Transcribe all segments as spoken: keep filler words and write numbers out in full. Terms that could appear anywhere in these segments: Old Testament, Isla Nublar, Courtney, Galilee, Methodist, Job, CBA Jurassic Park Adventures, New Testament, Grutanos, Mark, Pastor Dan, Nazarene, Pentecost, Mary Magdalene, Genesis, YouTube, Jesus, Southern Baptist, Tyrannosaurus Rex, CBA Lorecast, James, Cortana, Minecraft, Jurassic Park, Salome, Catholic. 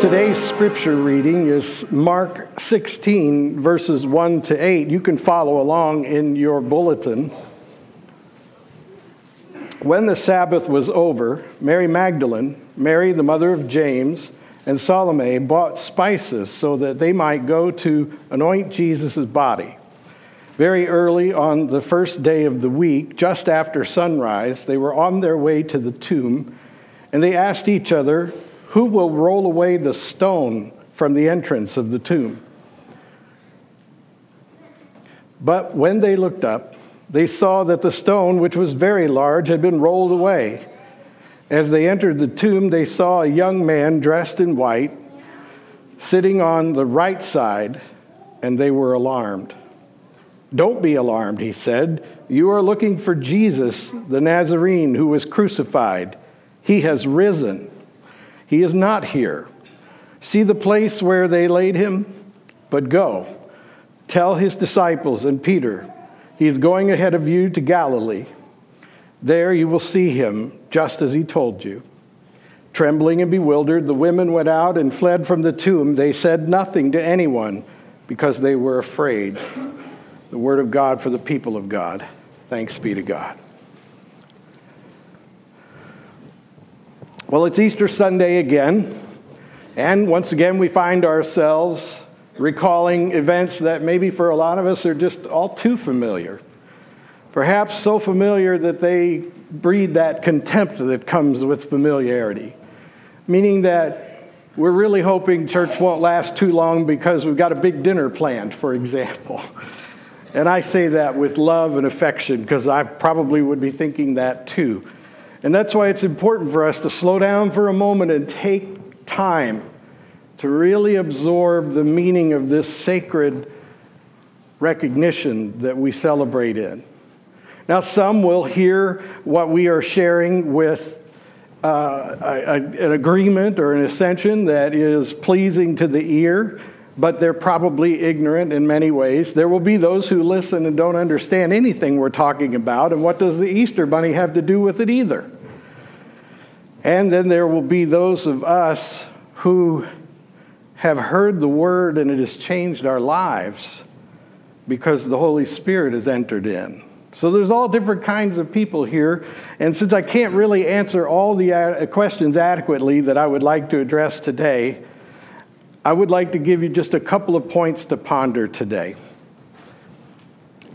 Today's scripture reading is Mark sixteen, verses one to eight. You can follow along in your bulletin. When the Sabbath was over, Mary Magdalene, Mary the mother of James, and Salome bought spices so that they might go to anoint Jesus' body. Very early on the first day of the week, just after sunrise, they were on their way to the tomb, and they asked each other, "Who will roll away the stone from the entrance of the tomb?" But when they looked up, they saw that the stone, which was very large, had been rolled away. As they entered the tomb, they saw a young man dressed in white, sitting on the right side, and they were alarmed. "Don't be alarmed," he said. "You are looking for Jesus, the Nazarene, who was crucified. He has risen. He is not here. See the place where they laid him? But go, tell his disciples and Peter, he is going ahead of you to Galilee. There you will see him, just as he told you." Trembling and bewildered, the women went out and fled from the tomb. They said nothing to anyone because they were afraid. The word of God for the people of God. Thanks be to God. Well, it's Easter Sunday again, and once again we find ourselves recalling events that maybe for a lot of us are just all too familiar. Perhaps so familiar that they breed that contempt that comes with familiarity, meaning that we're really hoping church won't last too long because we've got a big dinner planned, for example. And I say that with love and affection because I probably would be thinking that too. And that's why it's important for us to slow down for a moment and take time to really absorb the meaning of this sacred recognition that we celebrate in. Now, some will hear what we are sharing with uh, a, an agreement or an ascension that is pleasing to the ear, but they're probably ignorant in many ways. There will be those who listen and don't understand anything we're talking about, and what does the Easter Bunny have to do with it either? And then there will be those of us who have heard the word and it has changed our lives because the Holy Spirit has entered in. So there's all different kinds of people here, and since I can't really answer all the questions adequately that I would like to address today, I would like to give you just a couple of points to ponder today.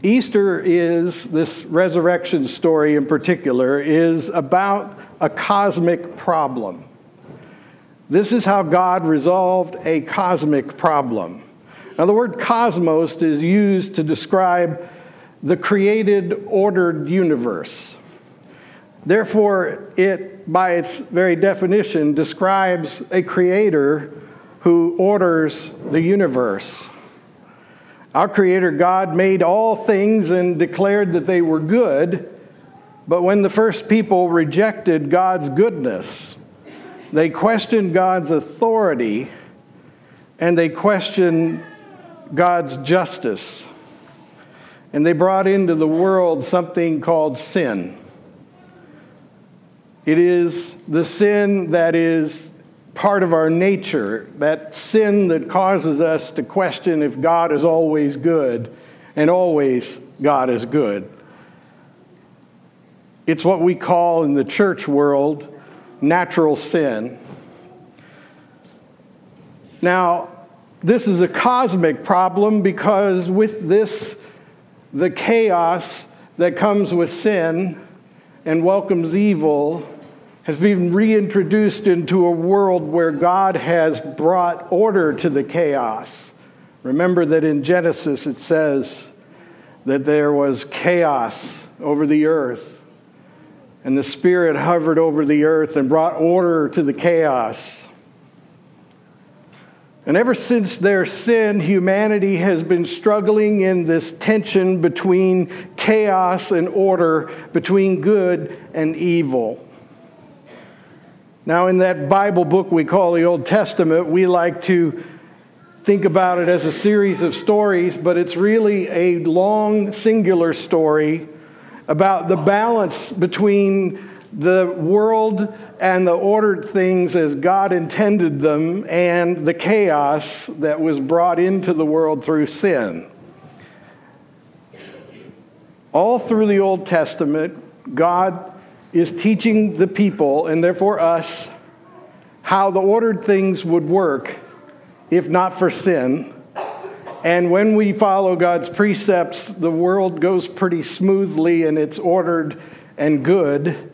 Easter is, this resurrection story in particular, is about a cosmic problem. This is how God resolved a cosmic problem. Now, the word cosmos is used to describe the created, ordered universe. Therefore, it, by its very definition, describes a creator who orders the universe. Our Creator God made all things and declared that they were good, but when the first people rejected God's goodness, they questioned God's authority and they questioned God's justice. And they brought into the world something called sin. It is the sin that is part of our nature, that sin that causes us to question if God is always good, and always God is good. It's what we call in the church world natural sin. Now, this is a cosmic problem because with this, the chaos that comes with sin and welcomes evil has been reintroduced into a world where God has brought order to the chaos. Remember that in Genesis it says that there was chaos over the earth, and the Spirit hovered over the earth and brought order to the chaos. And ever since their sin, humanity has been struggling in this tension between chaos and order, between good and evil. Now, in that Bible book we call the Old Testament, we like to think about it as a series of stories, but it's really a long, singular story about the balance between the world and the ordered things as God intended them, and the chaos that was brought into the world through sin. All through the Old Testament, God is teaching the people, and therefore us, how the ordered things would work if not for sin. And when we follow God's precepts, the world goes pretty smoothly and it's ordered and good.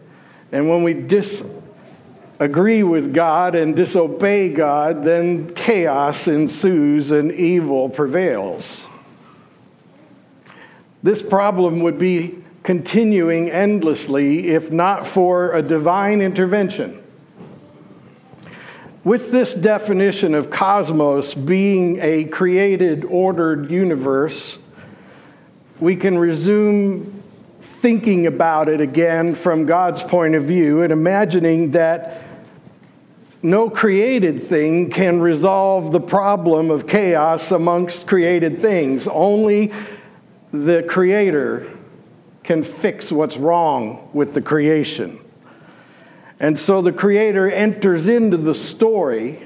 And when we disagree with God and disobey God, then chaos ensues and evil prevails. This problem would be continuing endlessly if not for a divine intervention. With this definition of cosmos being a created, ordered universe, we can resume thinking about it again from God's point of view and imagining that no created thing can resolve the problem of chaos amongst created things. Only the Creator can fix what's wrong with the creation. And so the Creator enters into the story,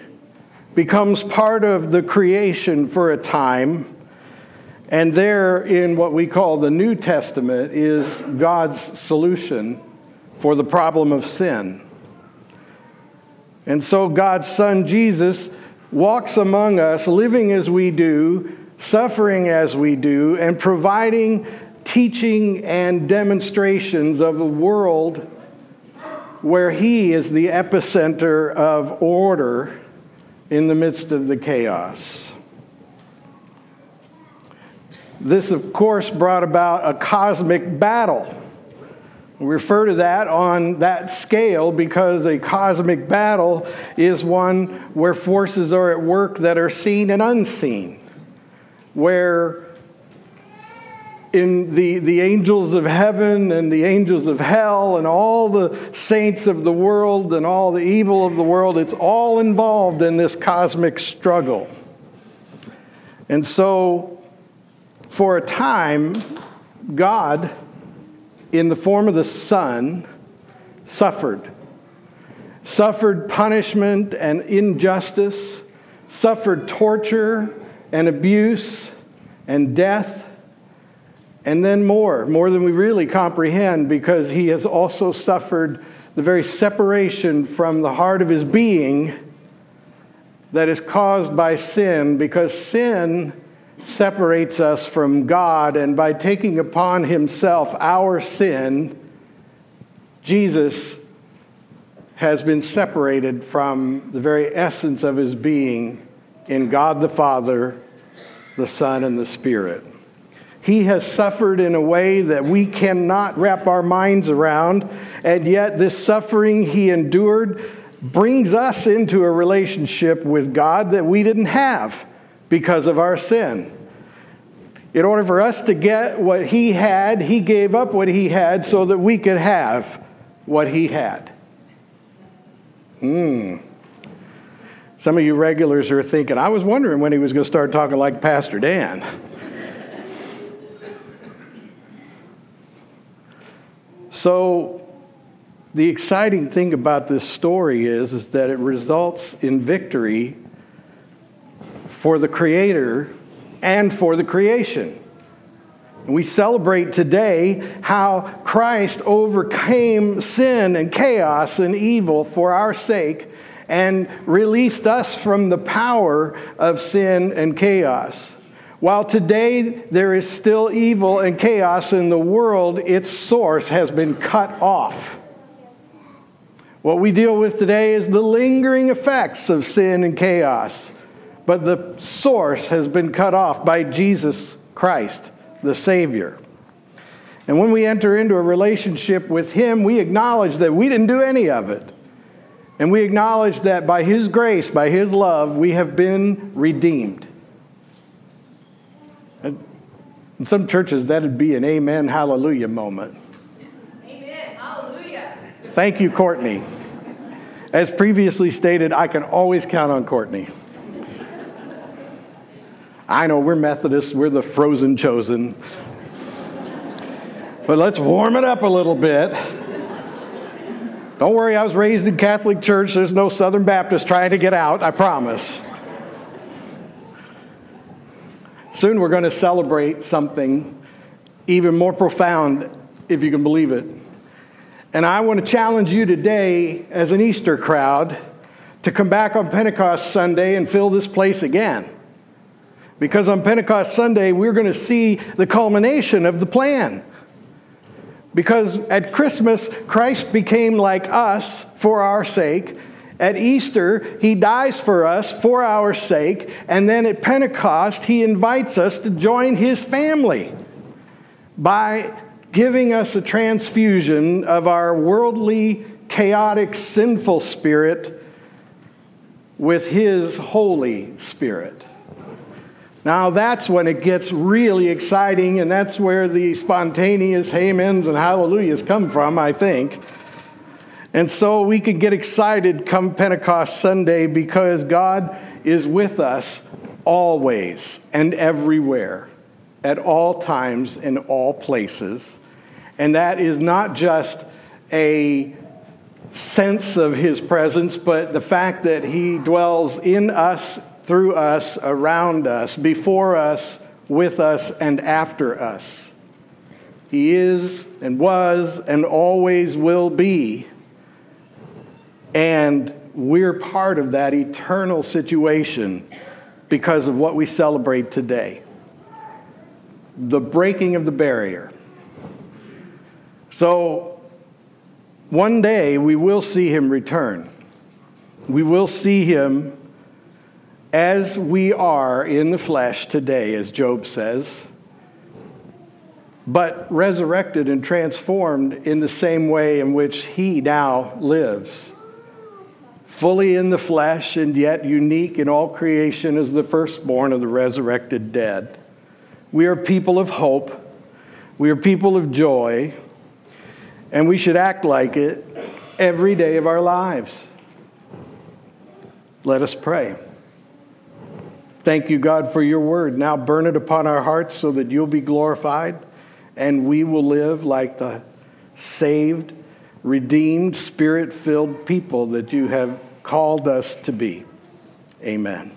becomes part of the creation for a time, and there in what we call the New Testament is God's solution for the problem of sin. And so God's Son Jesus walks among us, living as we do, suffering as we do, and providing teaching and demonstrations of a world where he is the epicenter of order in the midst of the chaos. This, of course, brought about a cosmic battle. We refer to that on that scale because a cosmic battle is one where forces are at work that are seen and unseen, where in the, the angels of heaven and the angels of hell and all the saints of the world and all the evil of the world, it's all involved in this cosmic struggle. And so, for a time, God, in the form of the Son, suffered. Suffered punishment and injustice, suffered torture and abuse and death, and then more, more than we really comprehend, because he has also suffered the very separation from the heart of his being that is caused by sin, because sin separates us from God, and by taking upon himself our sin, Jesus has been separated from the very essence of his being in God the Father, the Son, and the Spirit. He has suffered in a way that we cannot wrap our minds around, and yet this suffering he endured brings us into a relationship with God that we didn't have because of our sin. In order for us to get what he had, he gave up what he had so that we could have what he had. Hmm. Some of you regulars are thinking, I was wondering when he was going to start talking like Pastor Dan. So the exciting thing about this story is, is that it results in victory for the Creator and for the creation. We celebrate today how Christ overcame sin and chaos and evil for our sake and released us from the power of sin and chaos. While today there is still evil and chaos in the world, its source has been cut off. What we deal with today is the lingering effects of sin and chaos, but the source has been cut off by Jesus Christ, the Savior. And when we enter into a relationship with him, we acknowledge that we didn't do any of it. And we acknowledge that by his grace, by his love, we have been redeemed. In some churches, that would be an amen, hallelujah moment. Amen, hallelujah. Thank you, Courtney. As previously stated, I can always count on Courtney. I know we're Methodists, we're the frozen chosen. But let's warm it up a little bit. Don't worry, I was raised in Catholic church. There's no Southern Baptist trying to get out, I promise. Soon we're going to celebrate something even more profound, if you can believe it. And I want to challenge you today as an Easter crowd to come back on Pentecost Sunday and fill this place again. Because on Pentecost Sunday, we're going to see the culmination of the plan. Because at Christmas, Christ became like us for our sake. At Easter, he dies for us for our sake. And then at Pentecost, he invites us to join his family by giving us a transfusion of our worldly, chaotic, sinful spirit with his Holy Spirit. Now that's when it gets really exciting, and that's where the spontaneous amens and hallelujahs come from, I think. And so we can get excited come Pentecost Sunday because God is with us always and everywhere, at all times, in all places. And that is not just a sense of his presence, but the fact that he dwells in us, through us, around us, before us, with us, and after us. He is and was and always will be. And we're part of that eternal situation because of what we celebrate today. The breaking of the barrier. So one day we will see him return. We will see him as we are in the flesh today, as Job says, but resurrected and transformed in the same way in which he now lives. Fully in the flesh and yet unique in all creation as the firstborn of the resurrected dead. We are people of hope. We are people of joy. And we should act like it every day of our lives. Let us pray. Thank you, God, for your word. Now burn it upon our hearts so that you'll be glorified and we will live like the saved, redeemed, spirit-filled people that you have called us to be. Amen.